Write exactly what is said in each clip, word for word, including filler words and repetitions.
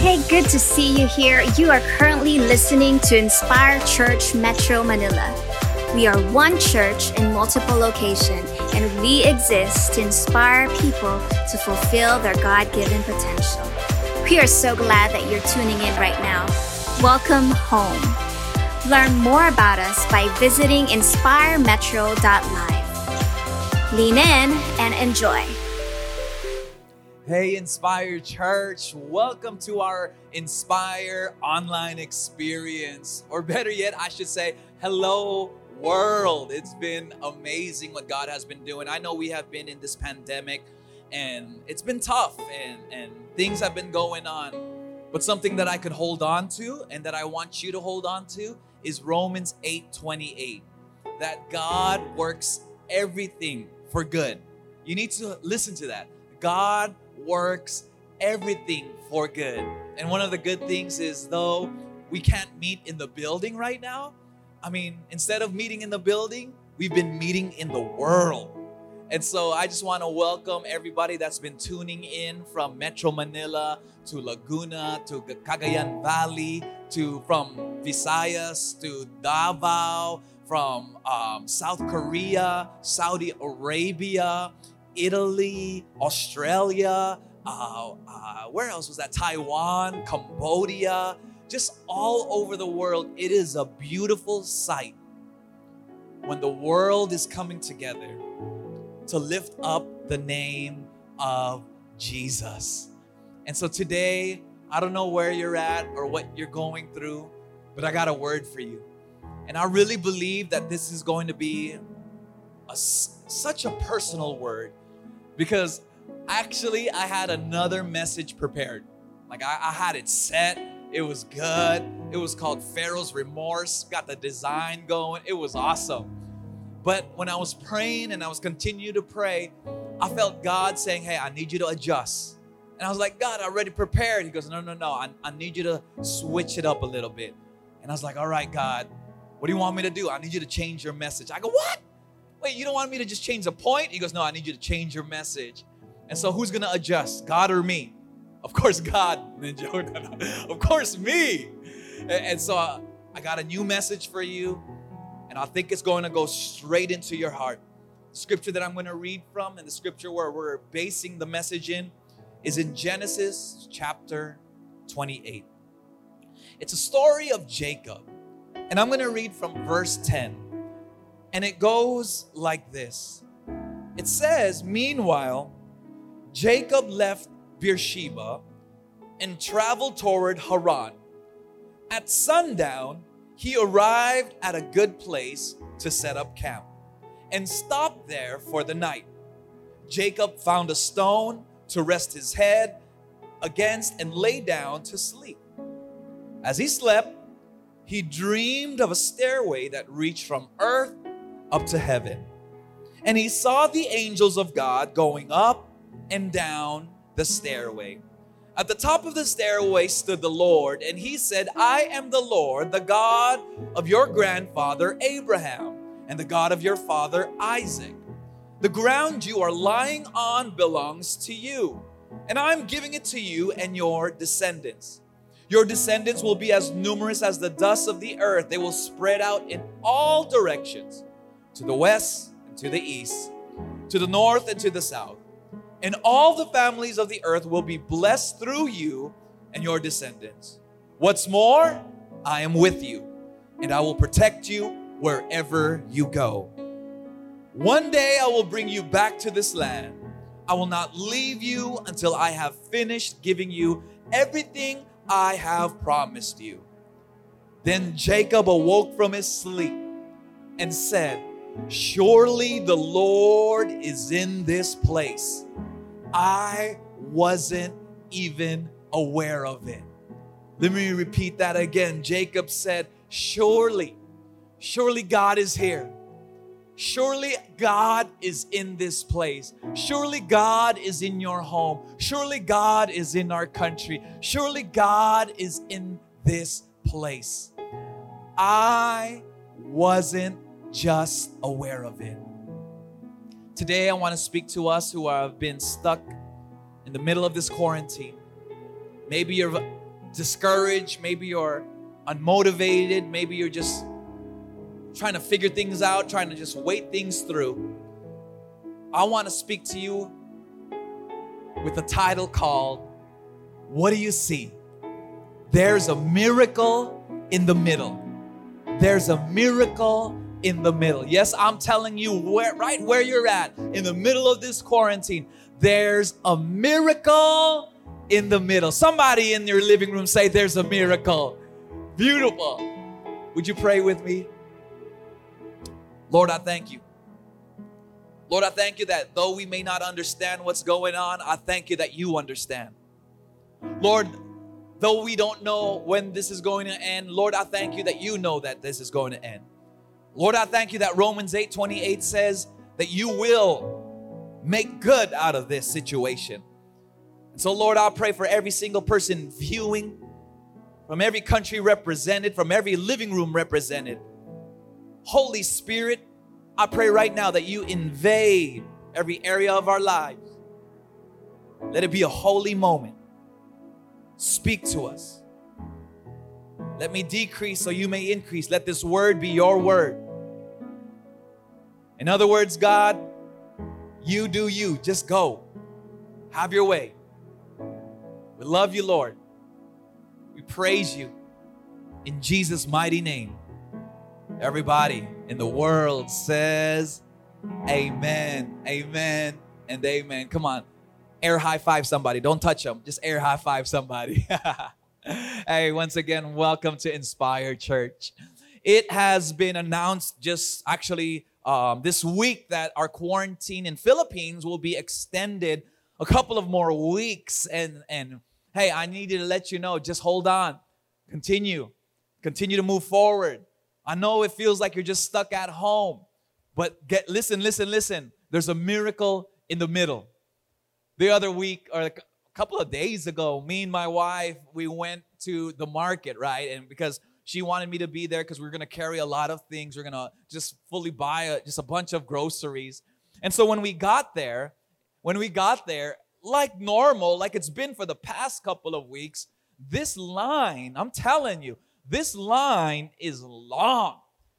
Hey, good to see you here. You are currently listening to Inspire Church Metro Manila. We are one church in multiple locations, and we exist to inspire people to fulfill their God-given potential. We are so glad that you're tuning in right now. Welcome home. Learn more about us by visiting inspire metro dot live. Lean in and enjoy. Hey, Inspire Church, welcome to our Inspire online experience. Or better yet, I should say, hello world. It's been amazing what God has been doing. I know we have been in this pandemic and it's been tough and, and things have been going on. But something that I could hold on to and that I want you to hold on to is Romans eight twenty-eight, that God works everything for good. You need to listen to that. God works everything for good. And one of the good things is, though we can't meet in the building right now, I mean, instead of meeting in the building, we've been meeting in the world. And so I just want to welcome everybody that's been tuning in from Metro Manila to Laguna to Cagayan Valley to from Visayas to Davao, from um, South Korea, Saudi Arabia, Italy, Australia, uh, uh, where else was that? Taiwan, Cambodia, just all over the world. It is a beautiful sight when the world is coming together to lift up the name of Jesus. And so today, I don't know where you're at or what you're going through, but I got a word for you. And I really believe that this is going to be a, such a personal word. Because actually, I had another message prepared. Like, I, I had it set. It was good. It was called Pharaoh's Remorse. Got the design going. It was awesome. But when I was praying and I was continuing to pray, I felt God saying, hey, I need you to adjust. And I was like, God, I already prepared. He goes, no, no, no. I, I need you to switch it up a little bit. And I was like, all right, God, what do you want me to do? I need you to change your message. I go, what? Wait, you don't want me to just change the point? He goes, no, I need you to change your message. And so who's going to adjust, God or me? Of course, God. Of course, me. And so I got a new message for you. And I think it's going to go straight into your heart. The scripture that I'm going to read from and the scripture where we're basing the message in is in Genesis chapter twenty-eight. It's a story of Jacob. And I'm going to read from verse ten. And it goes like this. It says, meanwhile, Jacob left Beersheba and traveled toward Haran. At sundown, he arrived at a good place to set up camp and stopped there for the night. Jacob found a stone to rest his head against and lay down to sleep. As he slept, he dreamed of a stairway that reached from earth up to heaven. And he saw the angels of God going up and down the stairway. At the top of the stairway stood the Lord, and he said, I am the Lord, the God of your grandfather Abraham, and the God of your father Isaac. The ground you are lying on belongs to you, and I'm giving it to you and your descendants. Your descendants will be as numerous as the dust of the earth. They will spread out in all directions, to the west and to the east, to the north and to the south. And all the families of the earth will be blessed through you and your descendants. What's more, I am with you, and I will protect you wherever you go. One day I will bring you back to this land. I will not leave you until I have finished giving you everything I have promised you. Then Jacob awoke from his sleep and said, surely the Lord is in this place. I wasn't even aware of it. Let me repeat that again. Jacob said, surely, surely God is here. Surely God is in this place. Surely God is in your home. Surely God is in our country. Surely God is in this place. I wasn't just aware of it. Today, I want to speak to us who have been stuck in the middle of this quarantine. Maybe you're discouraged, maybe you're unmotivated, maybe you're just trying to figure things out, trying to just wait things through, I want to speak to you with a title called, What Do You See? There's a miracle in the middle. There's a miracle in the middle. Yes, I'm telling you, where, right where you're at, in the middle of this quarantine, there's a miracle in the middle. Somebody in your living room say, there's a miracle. Beautiful. Would you pray with me? Lord, I thank you. Lord, I thank you that though we may not understand what's going on, I thank you that you understand. Lord, though we don't know when this is going to end, Lord, I thank you that you know that this is going to end. Lord, I thank you that Romans eight twenty-eight says that you will make good out of this situation. And so, Lord, I pray for every single person viewing, from every country represented, from every living room represented. Holy Spirit, I pray right now that you invade every area of our lives. Let it be a holy moment. Speak to us. Let me decrease so you may increase. Let this word be your word. In other words, God, you do you. Just go. Have your way. We love you, Lord. We praise you. In Jesus' mighty name. Everybody in the world says amen, amen, and amen. Come on, air high five somebody. Don't touch them. Just air high five somebody. Hey, once again, welcome to Inspire Church. It has been announced just actually um, this week that our quarantine in Philippines will be extended a couple of more weeks. And, and hey, I needed to let you know, just hold on. Continue. Continue to move forward. I know it feels like you're just stuck at home, but get listen, listen, listen. There's a miracle in the middle. The other week, or a couple of days ago, me and my wife, we went to the market, right? And because she wanted me to be there, because we were going to carry a lot of things. We're going to just fully buy a, just a bunch of groceries. And so when we got there, when we got there, like normal, like it's been for the past couple of weeks, this line, I'm telling you, this line is long.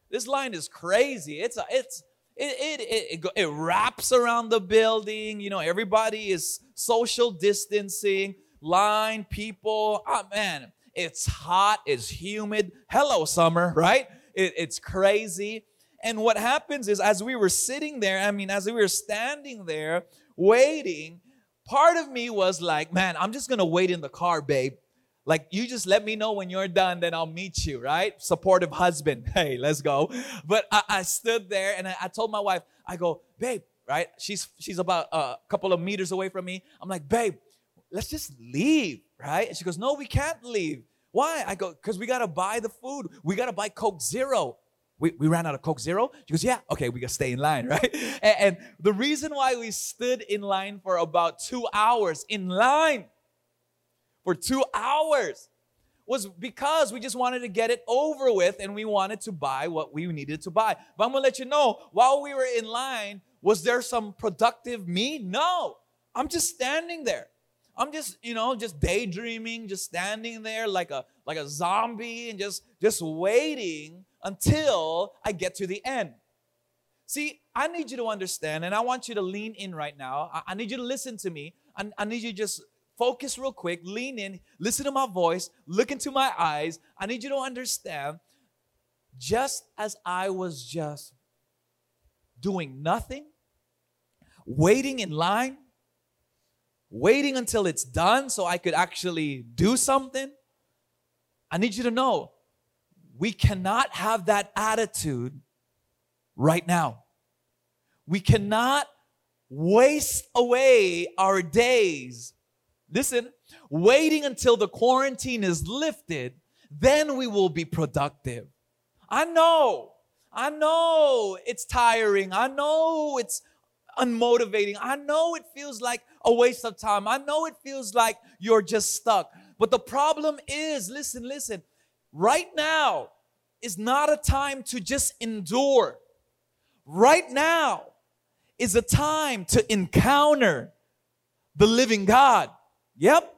This line is crazy. It's a, it's it it it it wraps around the building. You know, everybody is social distancing. Line people. Ah, man, it's hot. It's humid. Hello, summer, right? It, it's crazy. And what happens is, as we were sitting there, I mean, as we were standing there waiting, part of me was like, man, I'm just gonna wait in the car, babe. Like, you just let me know when you're done, then I'll meet you, right? Supportive husband. Hey, let's go. But I, I stood there and I, I told my wife, I go, babe, right? She's she's about a couple of meters away from me. I'm like, babe, let's just leave, right? And she goes, no, we can't leave. Why? I go, because we got to buy the food. We got to buy Coke Zero. We, we ran out of Coke Zero? She goes, yeah. Okay, we got to stay in line, right? And, and the reason why we stood in line for about two hours in line, for two hours was because we just wanted to get it over with and we wanted to buy what we needed to buy. But I'm going to let you know, while we were in line, was there some productive me? No. I'm just standing there. I'm just, you know, just daydreaming, just standing there like a like a zombie and just, just waiting until I get to the end. See, I need you to understand, and I want you to lean in right now. I, I need you to listen to me. I, I need you to just focus real quick, lean in, listen to my voice, look into my eyes. I need you to understand, just as I was just doing nothing, waiting in line, waiting until it's done so I could actually do something, I need you to know, we cannot have that attitude right now. We cannot waste away our days. Listen, waiting until the quarantine is lifted, then we will be productive. I know, I know it's tiring. I know it's unmotivating. I know it feels like a waste of time. I know it feels like you're just stuck. But the problem is, listen, listen, right now is not a time to just endure. Right now is a time to encounter the living God. Yep.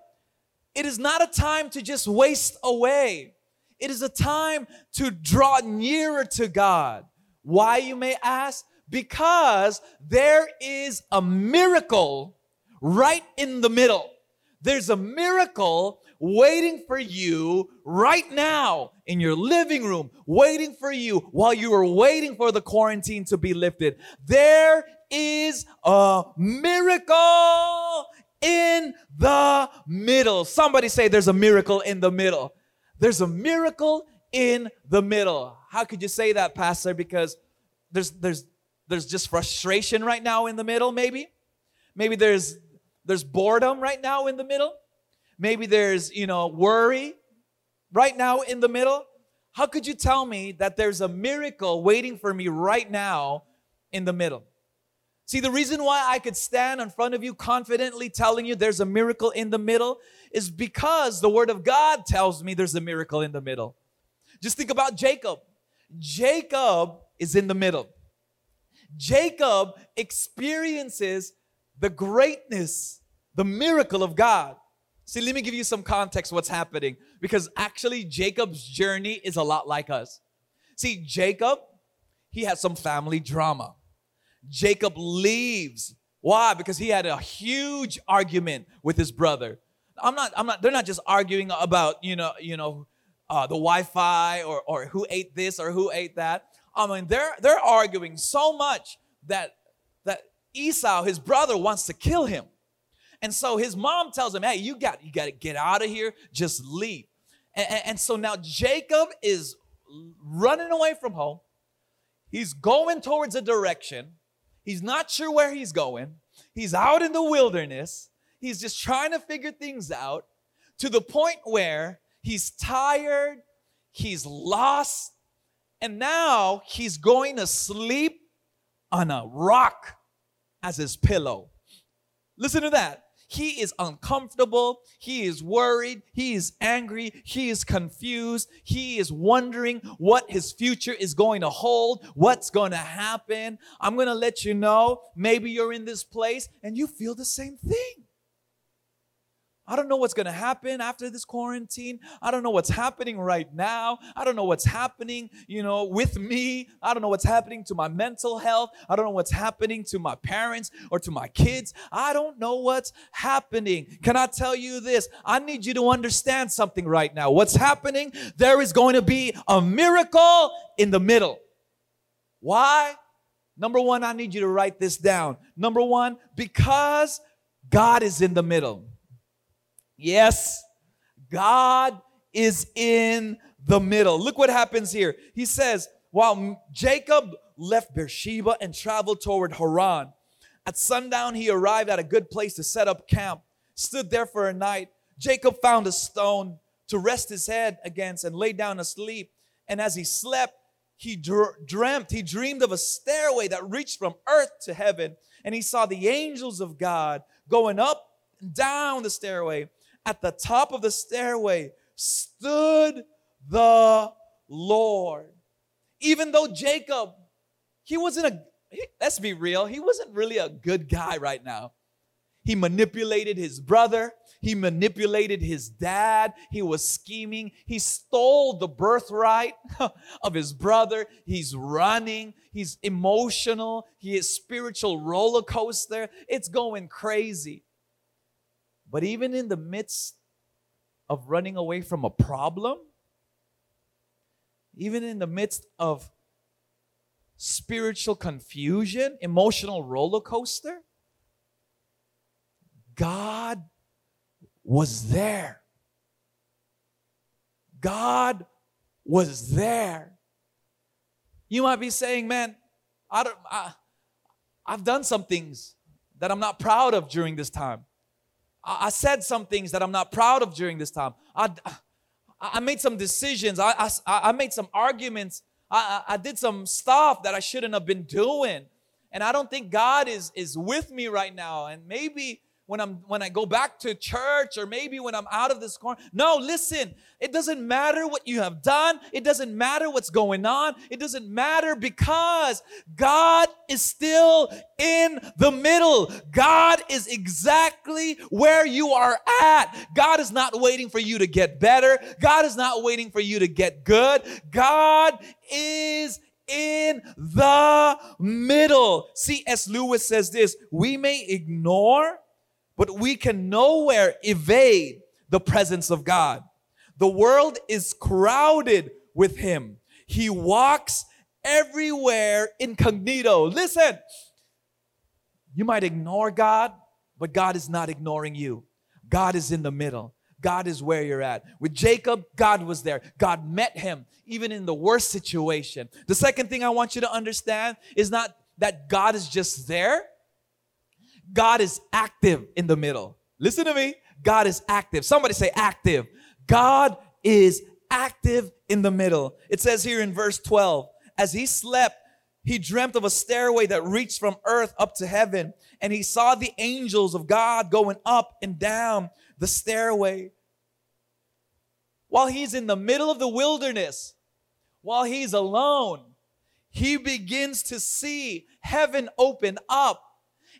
It is not a time to just waste away. It is a time to draw nearer to God. Why, you may ask? Because there is a miracle right in the middle. There's a miracle waiting for you right now in your living room, waiting for you while you are waiting for the quarantine to be lifted. There is a miracle in the middle. Somebody say there's a miracle in the middle. There's a miracle in the middle. How could you say that, Pastor? Because there's there's there's just frustration right now in the middle, maybe. Maybe there's there's boredom right now in the middle. Maybe there's, you know, worry right now in the middle. How could you tell me that there's a miracle waiting for me right now in the middle? See, the reason why I could stand in front of you confidently telling you there's a miracle in the middle is because the Word of God tells me there's a miracle in the middle. Just think about Jacob. Jacob is in the middle. Jacob experiences the greatness, the miracle of God. See, let me give you some context what's happening, because actually Jacob's journey is a lot like us. See, Jacob, he had some family drama. Jacob leaves. Why? Because he had a huge argument with his brother. I'm not, I'm not, they're not just arguing about, you know, you know, uh, the Wi-Fi or, or who ate this or who ate that. I mean, they're, they're arguing so much that, that Esau, his brother, wants to kill him. And so his mom tells him, hey, you got you got to get out of here. Just leave. And, and so now Jacob is running away from home. He's going towards a direction. He's not sure where he's going. He's out in the wilderness. He's just trying to figure things out, to the point where he's tired, he's lost, and now he's going to sleep on a rock as his pillow. Listen to that. He is uncomfortable, he is worried, he is angry, he is confused, he is wondering what his future is going to hold, what's going to happen. I'm going to let you know, maybe you're in this place and you feel the same thing. I don't know what's going to happen after this quarantine. I don't know what's happening right now. I don't know what's happening, you know, with me. I don't know what's happening to my mental health. I don't know what's happening to my parents or to my kids. I don't know what's happening. Can I tell you this? I need you to understand something right now. What's happening? There is going to be a miracle in the middle. Why? Number one, I need you to write this down. Number one, because God is in the middle. Yes, God is in the middle. Look what happens here. He says, while Jacob left Beersheba and traveled toward Haran, at sundown he arrived at a good place to set up camp, stood there for a night. Jacob found a stone to rest his head against and lay down asleep. And as he slept, he dr- dreamt, he dreamed of a stairway that reached from earth to heaven. And he saw the angels of God going up and down the stairway. At the top of the stairway stood the Lord. Even though Jacob, he wasn't a, let's be real, he wasn't really a good guy right now. He manipulated his brother. He manipulated his dad. He was scheming. He stole the birthright of his brother. He's running. He's emotional. He is spiritual roller coaster. It's going crazy. But even in the midst of running away from a problem, even in the midst of spiritual confusion, emotional roller coaster, God was there. God was there. You might be saying, man, I don't, I, I've done some things that I'm not proud of during this time. I said some things that I'm not proud of during this time. I, I made some decisions. I, I, I made some arguments. I, I did some stuff that I shouldn't have been doing. And I don't think God is, is with me right now. And maybe when I'm when I go back to church, or maybe when I'm out of this corner. No, listen. It doesn't matter what you have done. It doesn't matter what's going on. It doesn't matter, because God is still in the middle. God is exactly where you are at. God is not waiting for you to get better. God is not waiting for you to get good. God is in the middle. C S Lewis says this: we may ignore, but we can nowhere evade the presence of God. The world is crowded with him. He walks everywhere incognito. Listen, you might ignore God, but God is not ignoring you. God is in the middle. God is where you're at. With Jacob, God was there. God met him, even in the worst situation. The second thing I want you to understand is not that God is just there. God is active in the middle. Listen to me. God is active. Somebody say active. God is active in the middle. It says here in verse twelve, as he slept, he dreamt of a stairway that reached from earth up to heaven, and he saw the angels of God going up and down the stairway. While he's in the middle of the wilderness, while he's alone, he begins to see heaven open up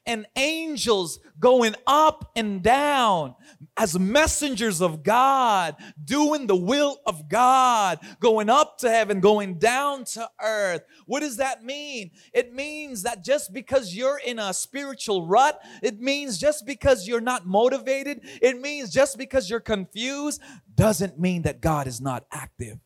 and angels going up and down as messengers of God, doing the will of God, going up to heaven, going down to earth. What does that mean? It means that just because you're in a spiritual rut, it means just because you're not motivated, it means just because you're confused, doesn't mean that God is not active.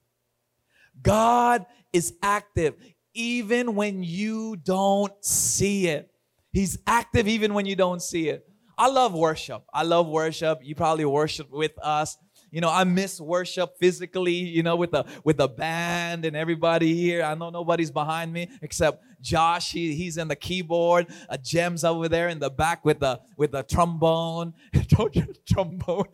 God is active even when you don't see it. He's active even when you don't see it. I love worship. I love worship. You probably worship with us. You know, I miss worship physically, you know, with the with the band and everybody here. I know nobody's behind me except Josh. He, he's in the keyboard. Uh, Jem's over there in the back with the with the trombone. trombone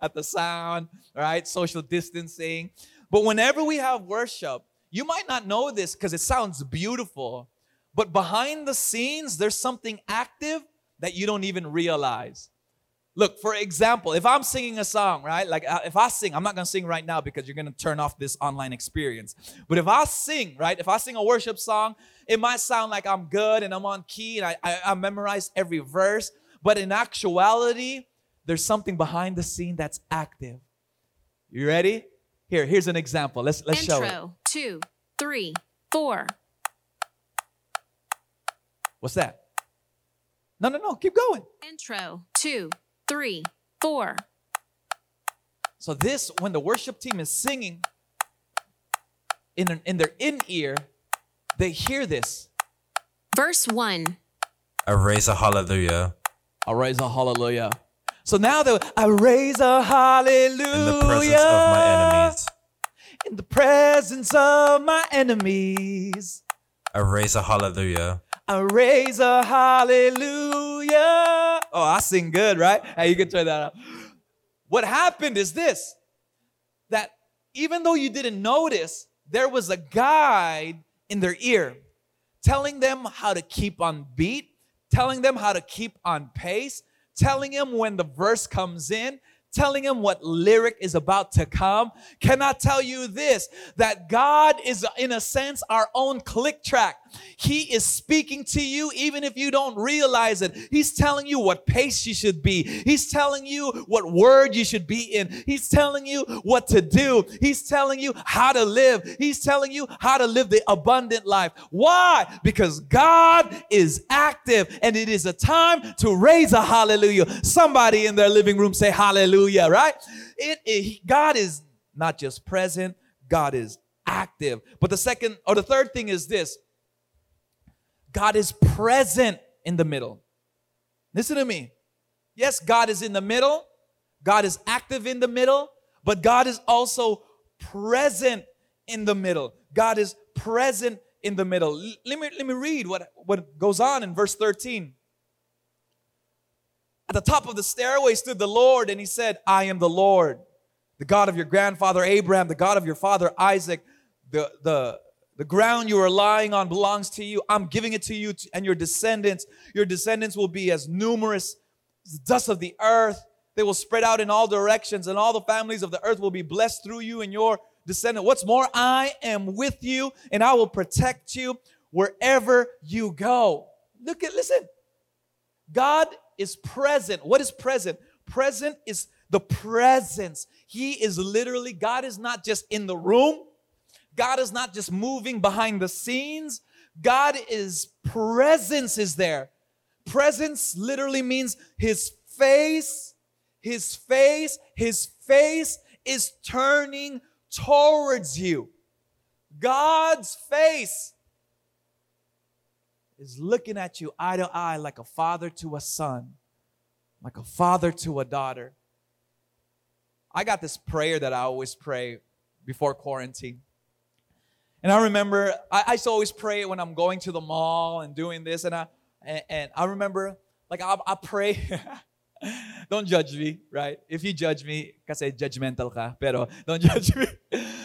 at the sound, right? Social distancing. But whenever we have worship, you might not know this because it sounds beautiful, but behind the scenes, there's something active that you don't even realize. Look, for example, if I'm singing a song, right? Like if I sing, I'm not going to sing right now because you're going to turn off this online experience. But if I sing, right? If I sing a worship song, it might sound like I'm good and I'm on key and I, I, I memorized every verse. But in actuality, there's something behind the scene that's active. You ready? Here, here's an example. Let's let's Intro, show it. Intro, two, three, four. What's that? No, no, no. Keep going. Intro, two, three, four. So this, when the worship team is singing in, an, in their in-ear, they hear this. Verse one. I raise a hallelujah. I raise a hallelujah. So now they I raise a hallelujah. In the presence of my enemies. In the presence of my enemies. I raise a hallelujah. I raise a hallelujah. Oh, I sing good, right? Hey, you can turn that up. What happened is this, that even though you didn't notice, there was a guide in their ear telling them how to keep on beat, telling them how to keep on pace, telling them when the verse comes in, telling him what lyric is about to come. Can I tell you this, that God is, in a sense, our own click track. He is speaking to you even if you don't realize it. He's telling you what pace you should be. He's telling you what word you should be in. He's telling you what to do. He's telling you how to live. He's telling you how to live the abundant life. Why? Because God is active, and it is a time to raise a hallelujah. Somebody in their living room say hallelujah, right? It, it, God is not just present, God is active. But the second or the third thing is this. God is present in the middle. Listen to me. Yes, God is in the middle. God is active in the middle. But God is also present in the middle. God is present in the middle. L- let me, let me read what, what goes on in verse thirteen. At the top of the stairway stood the Lord, and he said, I am the Lord, the God of your grandfather Abraham, the God of your father Isaac, the the The ground you are lying on belongs to you. I'm giving it to you and your descendants. Your descendants will be as numerous the dust of the earth. They will spread out in all directions, and all the families of the earth will be blessed through you and your descendant. What's more, I am with you, and I will protect you wherever you go. Look at, listen. God is present. What is present? Present is the presence. He is literally, God is not just in the room. God is not just moving behind the scenes. God is, presence is there. Presence literally means His face, His face, His face is turning towards you. God's face is looking at you eye to eye like a father to a son, like a father to a daughter. I got this prayer that I always pray before quarantine. And I remember, I, I used to always pray when I'm going to the mall and doing this. And I and, and I remember, like, I, I pray. Don't judge me, right? If you judge me, kasi judgmental ka, pero don't judge me.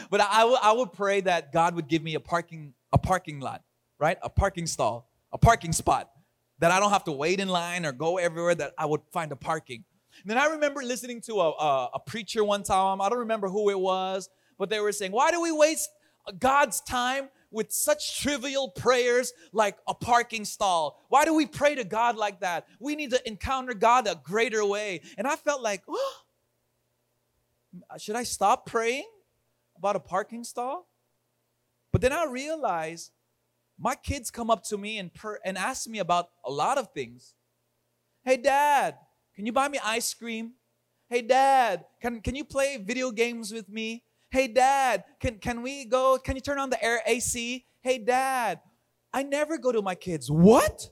But I, I, w- I would pray that God would give me a parking a parking lot, right? A parking stall, a parking spot, that I don't have to wait in line or go everywhere, that I would find a parking. And then I remember listening to a, a, a preacher one time. I don't remember who it was, but they were saying, why do we waste God's time with such trivial prayers like a parking stall? Why do we pray to God like that? We need to encounter God a greater way. And I felt like, oh, should I stop praying about a parking stall? But then I realized my kids come up to me and per- and ask me about a lot of things. Hey, Dad, can you buy me ice cream? Hey, Dad, can, can you play video games with me? Hey, Dad, can, can we go? Can you turn on the air A C? Hey, Dad. I never go to my kids. What?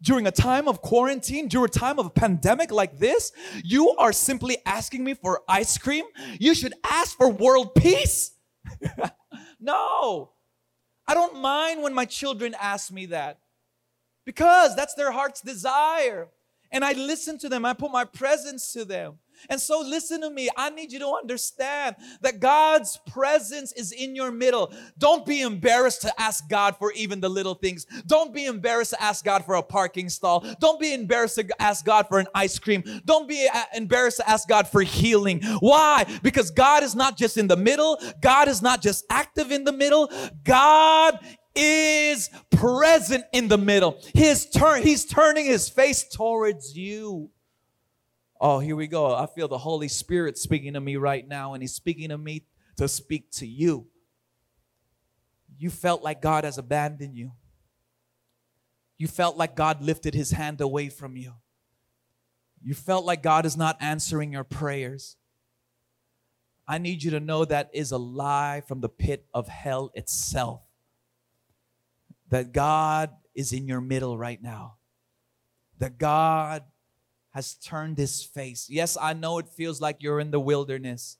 During a time of quarantine, during a time of a pandemic like this, you are simply asking me for ice cream? You should ask for world peace. No. I don't mind when my children ask me that, because that's their heart's desire. And I listen to them. I put my presence to them. And so listen to me. I need you to understand that God's presence is in your middle. Don't be embarrassed to ask God for even the little things. Don't be embarrassed to ask God for a parking stall. Don't be embarrassed to ask God for an ice cream. Don't be embarrassed to ask God for healing. Why? Because God is not just in the middle. God is not just active in the middle. God is present in the middle. His turn, He's turning His face towards you. Oh, here we go. I feel the Holy Spirit speaking to me right now, and He's speaking to me to speak to you. You felt like God has abandoned you. You felt like God lifted His hand away from you. You felt like God is not answering your prayers. I need you to know that is a lie from the pit of hell itself. That God is in your middle right now. That God has turned His face. Yes, I know it feels like you're in the wilderness.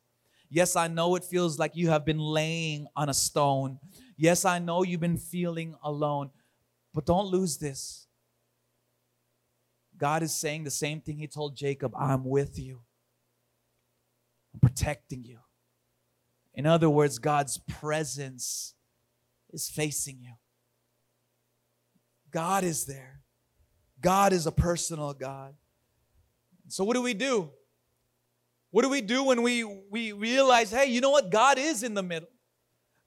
Yes, I know it feels like you have been laying on a stone. Yes, I know you've been feeling alone. But don't lose this. God is saying the same thing He told Jacob. I'm with you. I'm protecting you. In other words, God's presence is facing you. God is there. God is a personal God. So what do we do? What do we do when we, we realize, hey, you know what? God is in the middle.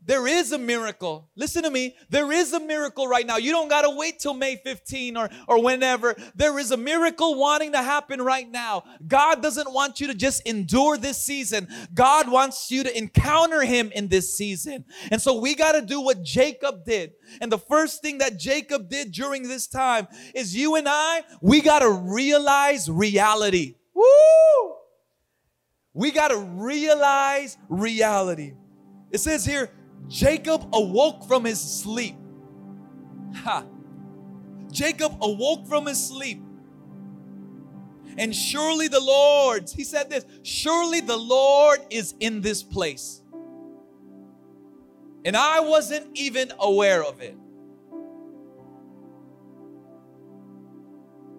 There is a miracle. Listen to me. There is a miracle right now. You don't got to wait till May fifteenth or, or whenever. There is a miracle wanting to happen right now. God doesn't want you to just endure this season. God wants you to encounter Him in this season. And so we got to do what Jacob did. And the first thing that Jacob did during this time is you and I, we got to realize reality. Woo! We got to realize reality. It says here, Jacob awoke from his sleep. Ha. Jacob awoke from his sleep. And surely the Lord, he said this, surely the Lord is in this place. And I wasn't even aware of it.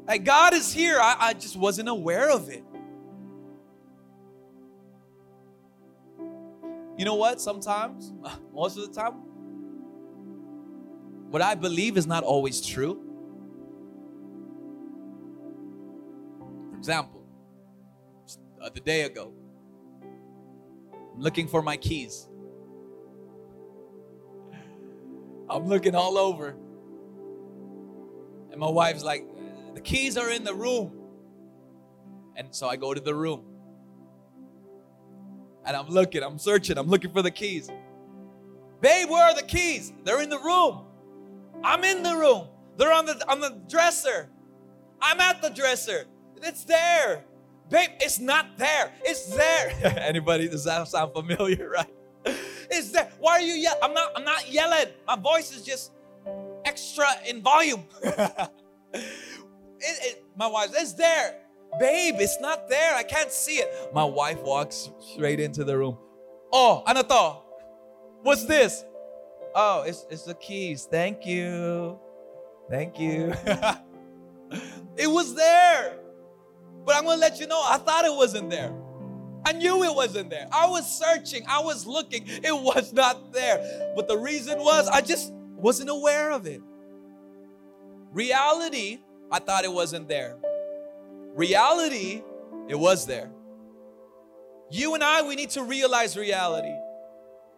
Like, God is here. I, I just wasn't aware of it. You know what? Sometimes, most of the time, what I believe is not always true. example, uh, the day ago, I'm looking for my keys. I'm looking all over. And my wife's like, the keys are in the room. And so I go to the room. And I'm looking, I'm searching, I'm looking for the keys. Babe, where are the keys? They're in the room. I'm in the room. They're on the, on the dresser. I'm at the dresser. It's there. Babe, it's not there. It's there. Anybody, does that sound familiar, right? It's there. Why are you yelling? I'm not, I'm not yelling. My voice is just extra in volume. it, it, my wife, it's there. Babe, it's not there. I can't see it. My wife walks straight into the room. Oh, ano to? What's this? Oh, it's, it's the keys. Thank you. Thank you. It was there. But I'm going to let you know, I thought it wasn't there. I knew it wasn't there. I was searching. I was looking. It was not there. But the reason was I just wasn't aware of it. Reality, I thought it wasn't there. Reality, it was there. You and I, we need to realize reality.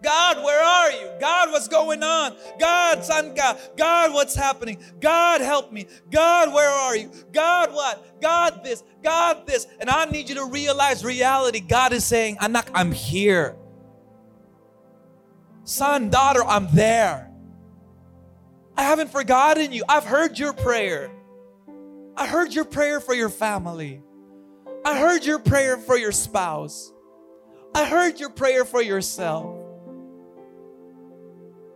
God, where are you? God, what's going on? God, San God. God, what's happening? God, help me. God, where are you? God, what? God, this. God, this. And I need you to realize reality. God is saying, Anak, I'm here. Son, daughter, I'm there. I haven't forgotten you. I've heard your prayer. I heard your prayer for your family. I heard your prayer for your spouse. I heard your prayer for yourself.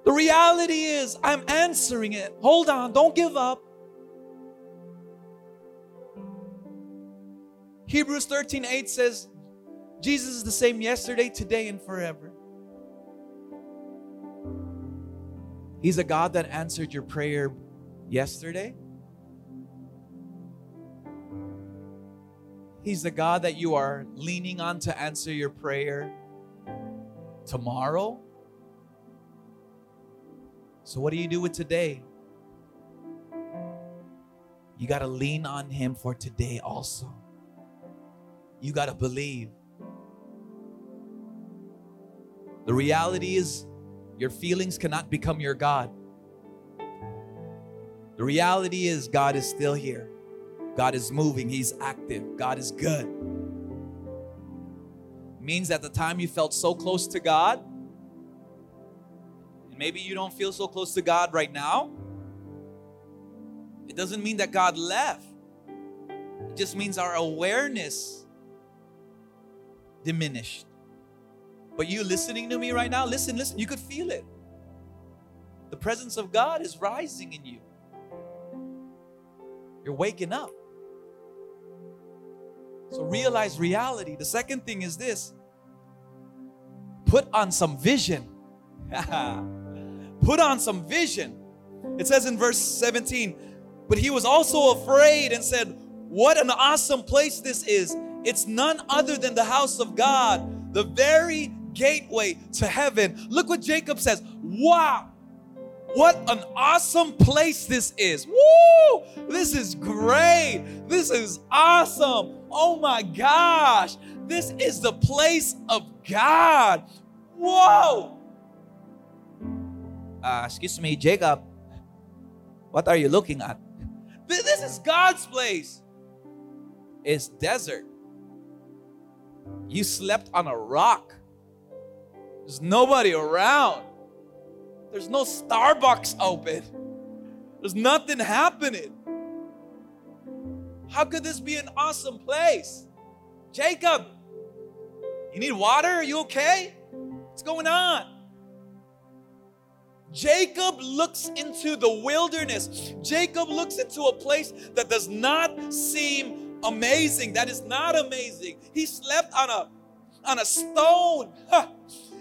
The reality is, I'm answering it. Hold on, don't give up. Hebrews thirteen eight says, Jesus is the same yesterday, today, and forever. He's a God that answered your prayer yesterday. He's the God that you are leaning on to answer your prayer tomorrow. So what do you do with today? You got to lean on Him for today also. You got to believe. The reality is your feelings cannot become your God. The reality is God is still here. God is moving. He's active. God is good. It means at the time you felt so close to God, and maybe you don't feel so close to God right now. It doesn't mean that God left. It just means our awareness diminished. But you listening to me right now, listen, listen, you could feel it. The presence of God is rising in you. You're waking up. So realize reality. The second thing is this. Put on some vision. Put on some vision. It says in verse seventeen, but he was also afraid and said, what an awesome place this is. It's none other than the house of God, the very gateway to heaven. Look what Jacob says. Wow. What an awesome place this is. Woo! This is great. This is awesome. Oh my gosh. This is the place of God. Whoa! Uh, excuse me, Jacob. What are you looking at? This, this is God's place. It's desert. You slept on a rock. There's nobody around. There's no Starbucks open. There's nothing happening. How could this be an awesome place? Jacob, you need water? Are you okay? What's going on? Jacob looks into the wilderness. Jacob looks into a place that does not seem amazing. That is not amazing. He slept on a on a stone. Huh.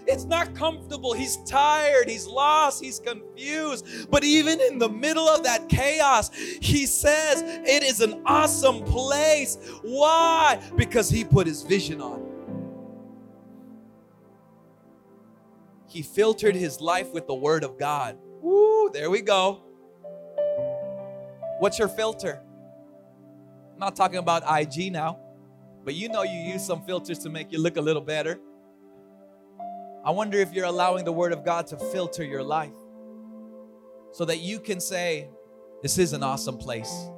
It's not comfortable. He's tired. He's lost. He's confused. But even in the middle of that chaos, he says it is an awesome place. Why? Because he put his vision on it. He filtered his life with the Word of God. Woo, there we go. What's your filter? not talking about I G now, but you know you use some filters to make you look a little better. I wonder if you're allowing the Word of God to filter your life so that you can say, this is an awesome place.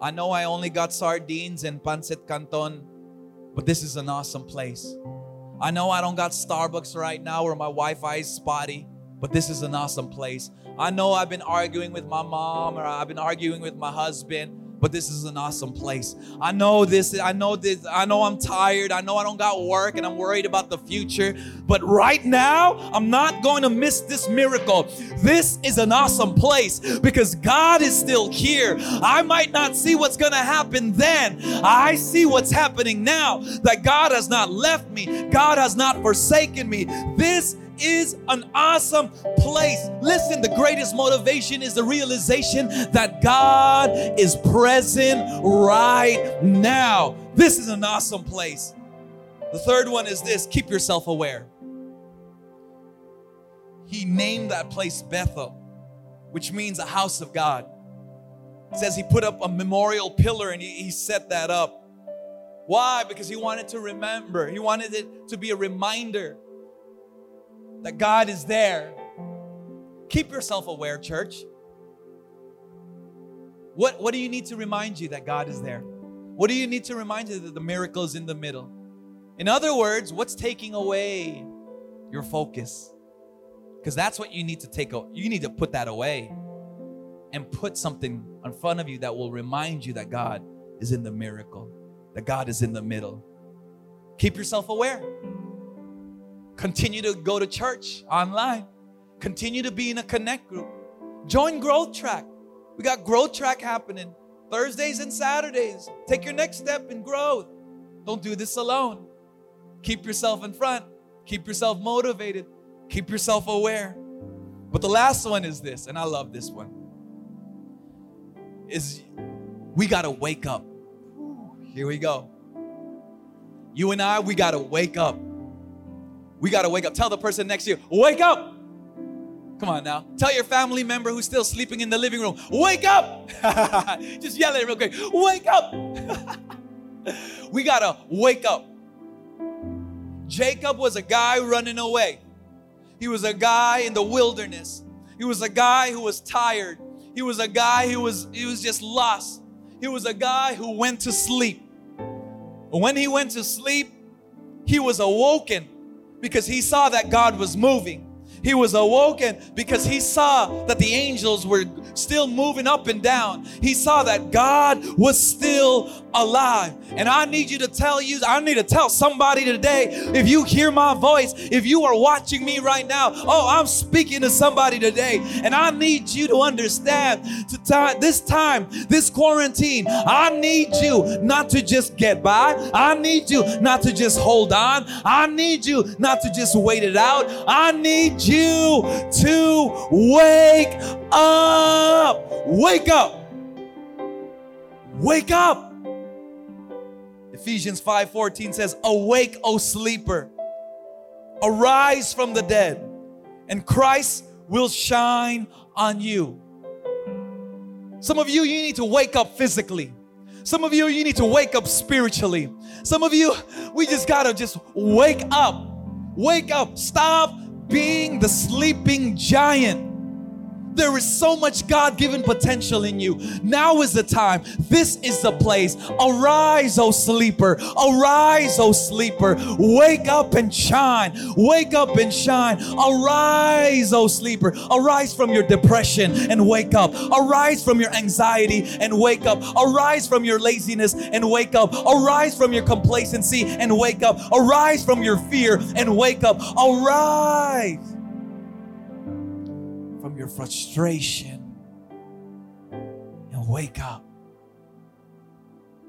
I know I only got sardines and pancit canton, but this is an awesome place. I know I don't got Starbucks right now or my Wi-Fi is spotty, but this is an awesome place. I know I've been arguing with my mom or I've been arguing with my husband, but this is an awesome place. I know this, I know this, I know I'm tired. I know I don't got work and I'm worried about the future, but right now I'm not going to miss this miracle. This is an awesome place because God is still here. I might not see what's going to happen then. I see what's happening now, that God has not left me. God has not forsaken me. This is an awesome place. Listen, the greatest motivation is the realization that God is present right now. This is an awesome place. The third one is this: keep yourself aware. He named that place Bethel, which means a house of God. It says he put up a memorial pillar and he, he set that up. Why? Because he wanted to remember. He wanted it to be a reminder that God is there. Keep yourself aware, church. What, what do you need to remind you that God is there? What do you need to remind you that the miracle is in the middle? In other words, what's taking away your focus? Because that's what you need to take away. You need to put that away and put something in front of you that will remind you that God is in the miracle, that God is in the middle. Keep yourself aware. Continue to go to church online. Continue to be in a connect group. Join Growth Track. We got Growth Track happening Thursdays and Saturdays. Take your next step in growth. Don't do this alone. Keep yourself in front. Keep yourself motivated. Keep yourself aware. But the last one is this, and I love this one, is we got to wake up. Here we go. You and I, we got to wake up. We got to wake up. Tell the person next to you, wake up. Come on now. Tell your family member who's still sleeping in the living room, wake up. Just yell it real quick. Wake up. We got to wake up. Jacob was a guy running away. He was a guy in the wilderness. He was a guy who was tired. He was a guy who was, he was just lost. He was a guy who went to sleep. When he went to sleep, he was awoken because he saw that God was moving. He was awoken because he saw that the angels were still moving up and down. He saw that God was still alive. And I need you to tell you, I need to tell somebody today, if you hear my voice, if you are watching me right now, oh, I'm speaking to somebody today. And I need you to understand to t- this time, this quarantine, I need you not to just get by. I need you not to just hold on. I need you not to just wait it out. I need you to wake up. Wake up. Wake up. Ephesians five fourteen says, awake, O sleeper, arise from the dead, and Christ will shine on you. Some of you, you need to wake up physically. Some of you, you need to wake up spiritually. Some of you, we just got to just wake up. Wake up. Stop being the sleeping giant. There is so much God-given potential in you. Now is the time. This is the place. Arise, O sleeper. Arise, O sleeper. Wake up and shine. Wake up and shine. Arise, O sleeper. Arise from your depression and wake up. Arise from your anxiety and wake up. Arise from your laziness and wake up. Arise from your complacency and wake up. Arise from your fear and wake up. Arise. Your frustration and wake up,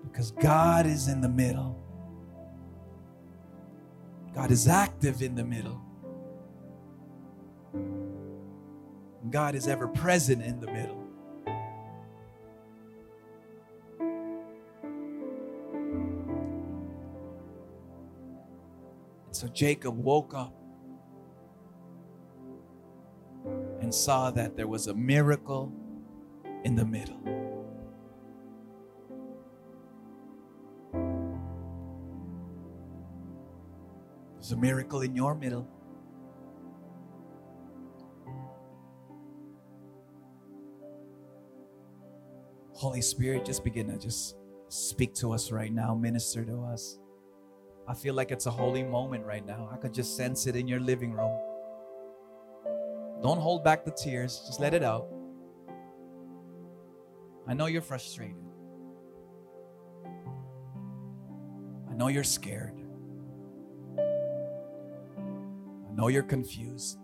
because God is in the middle. God is active in the middle. God is ever present in the middle. And so Jacob woke up and saw that there was a miracle in the middle. There's a miracle in your middle. Holy Spirit, just begin to just speak to us right now. Minister to us. I feel like it's a holy moment right now. I could just sense it in your living room. Don't hold back the tears. Just let it out. I know you're frustrated. I know you're scared. I know you're confused.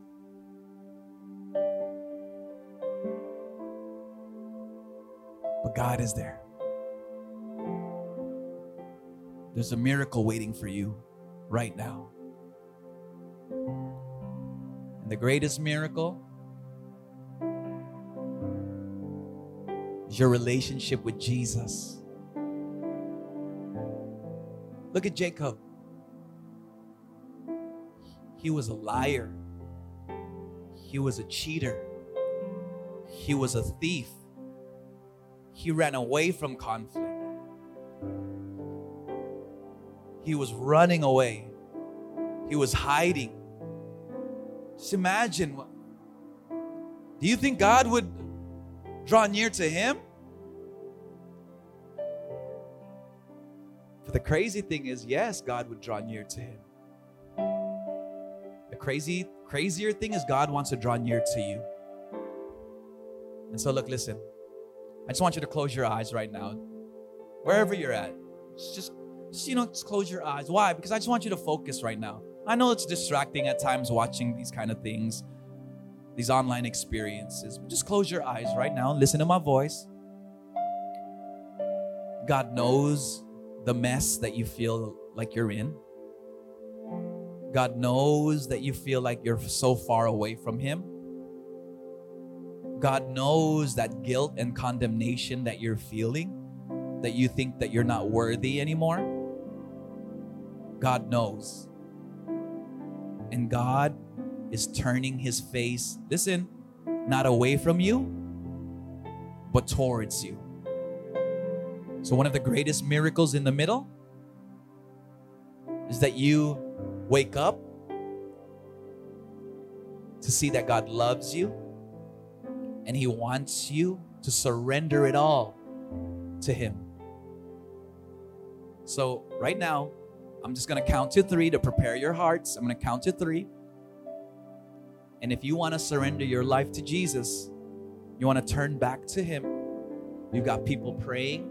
God is there. There's a miracle waiting for you right now. And the greatest miracle is your relationship with Jesus. Look at Jacob. He was a liar. He was a cheater. He was a thief. He ran away from conflict. He was running away. He was hiding. Just imagine. What, do you think God would draw near to him? But the crazy thing is, yes, God would draw near to him. The crazy, crazier thing is God wants to draw near to you. And so look, listen. I just want you to close your eyes right now. Wherever you're at, just, just, you know, just close your eyes. Why? Because I just want you to focus right now. I know it's distracting at times watching these kind of things, these online experiences. But just close your eyes right now. Listen to my voice. God knows the mess that you feel like you're in. God knows that you feel like you're so far away from Him. God knows that guilt and condemnation that you're feeling, that you think that you're not worthy anymore. God knows. And God is turning His face, listen, not away from you, but towards you. So one of the greatest miracles in the middle is that you wake up to see that God loves you. And He wants you to surrender it all to Him. So right now, I'm just going to count to three to prepare your hearts. I'm going to count to three. And if you want to surrender your life to Jesus, you want to turn back to Him. We've got people praying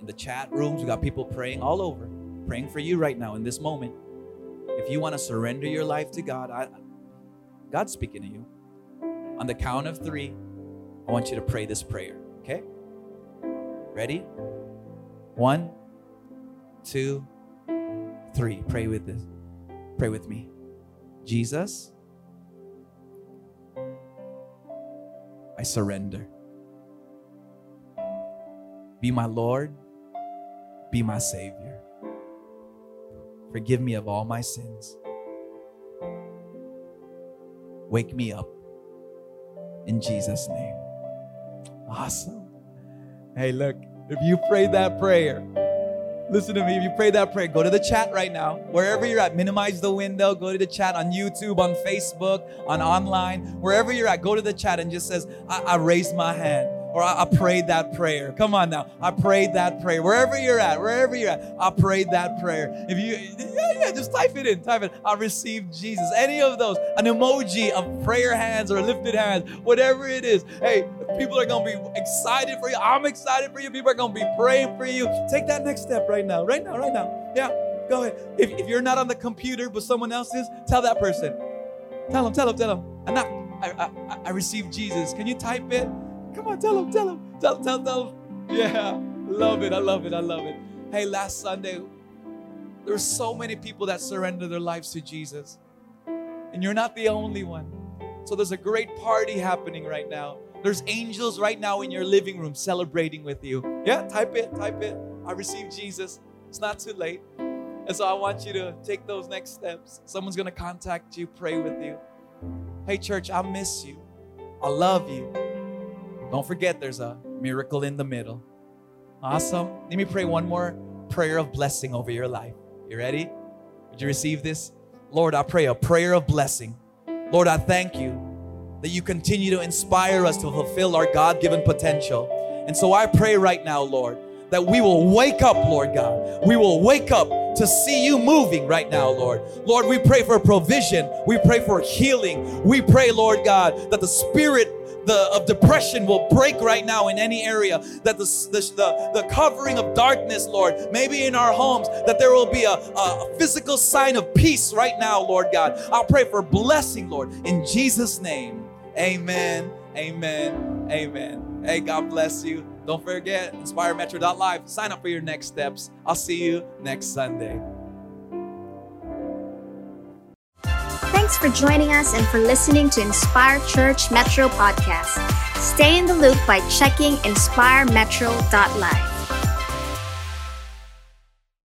in the chat rooms. We've got people praying all over, praying for you right now in this moment. If you want to surrender your life to God, I, God's speaking to you. On the count of three, I want you to pray this prayer, okay? Ready? One, two, three. Pray with this. Pray with me. Jesus, I surrender. Be my Lord. Be my Savior. Forgive me of all my sins. Wake me up. In Jesus' name. Awesome. Hey, look, if you pray that prayer, listen to me. If you pray that prayer, go to the chat right now. Wherever you're at, minimize the window. Go to the chat on YouTube, on Facebook, on online. Wherever you're at, go to the chat and just says, I, I raised my hand. Or I, I prayed that prayer. Come on now. I prayed that prayer. Wherever you're at, wherever you're at, I prayed that prayer. If you, yeah, yeah, just type it in. Type it. I received Jesus. Any of those. An emoji of prayer hands or lifted hands. Whatever it is. Hey, people are going to be excited for you. I'm excited for you. People are going to be praying for you. Take that next step right now. Right now, right now. Yeah, go ahead. If, if you're not on the computer but someone else is, tell that person. Tell them, tell them, tell them. I'm not, I, I, I received Jesus. Can you type it? Come on, tell him, tell him, tell him, tell, tell him. Yeah, love it, I love it, I love it. Hey, last Sunday, there were so many people that surrendered their lives to Jesus. And you're not the only one. So there's a great party happening right now. There's angels right now in your living room celebrating with you. Yeah, type it, type it. I received Jesus. It's not too late. And so I want you to take those next steps. Someone's going to contact you, pray with you. Hey, church, I miss you. I love you. Don't forget, there's a miracle in the middle. Awesome. Let me pray one more prayer of blessing over your life. You ready? Did you receive this? Lord, I pray a prayer of blessing. Lord, I thank you that you continue to inspire us to fulfill our God-given potential. And so I pray right now, Lord, that we will wake up, Lord God. We will wake up to see you moving right now, Lord. Lord, we pray for provision. We pray for healing. We pray, Lord God, that the spirit The, of depression will break right now in any area, that the, the, the covering of darkness, Lord, maybe in our homes, that there will be a, a physical sign of peace right now, Lord God. I'll pray for blessing, Lord, in Jesus' name. Amen, amen, amen. Hey, God bless you. Don't forget, inspire metro dot live. Sign up for your next steps. I'll see you next Sunday. Thanks for joining us and for listening to Inspire Church Metro Podcast. Stay in the loop by checking inspire metro dot live.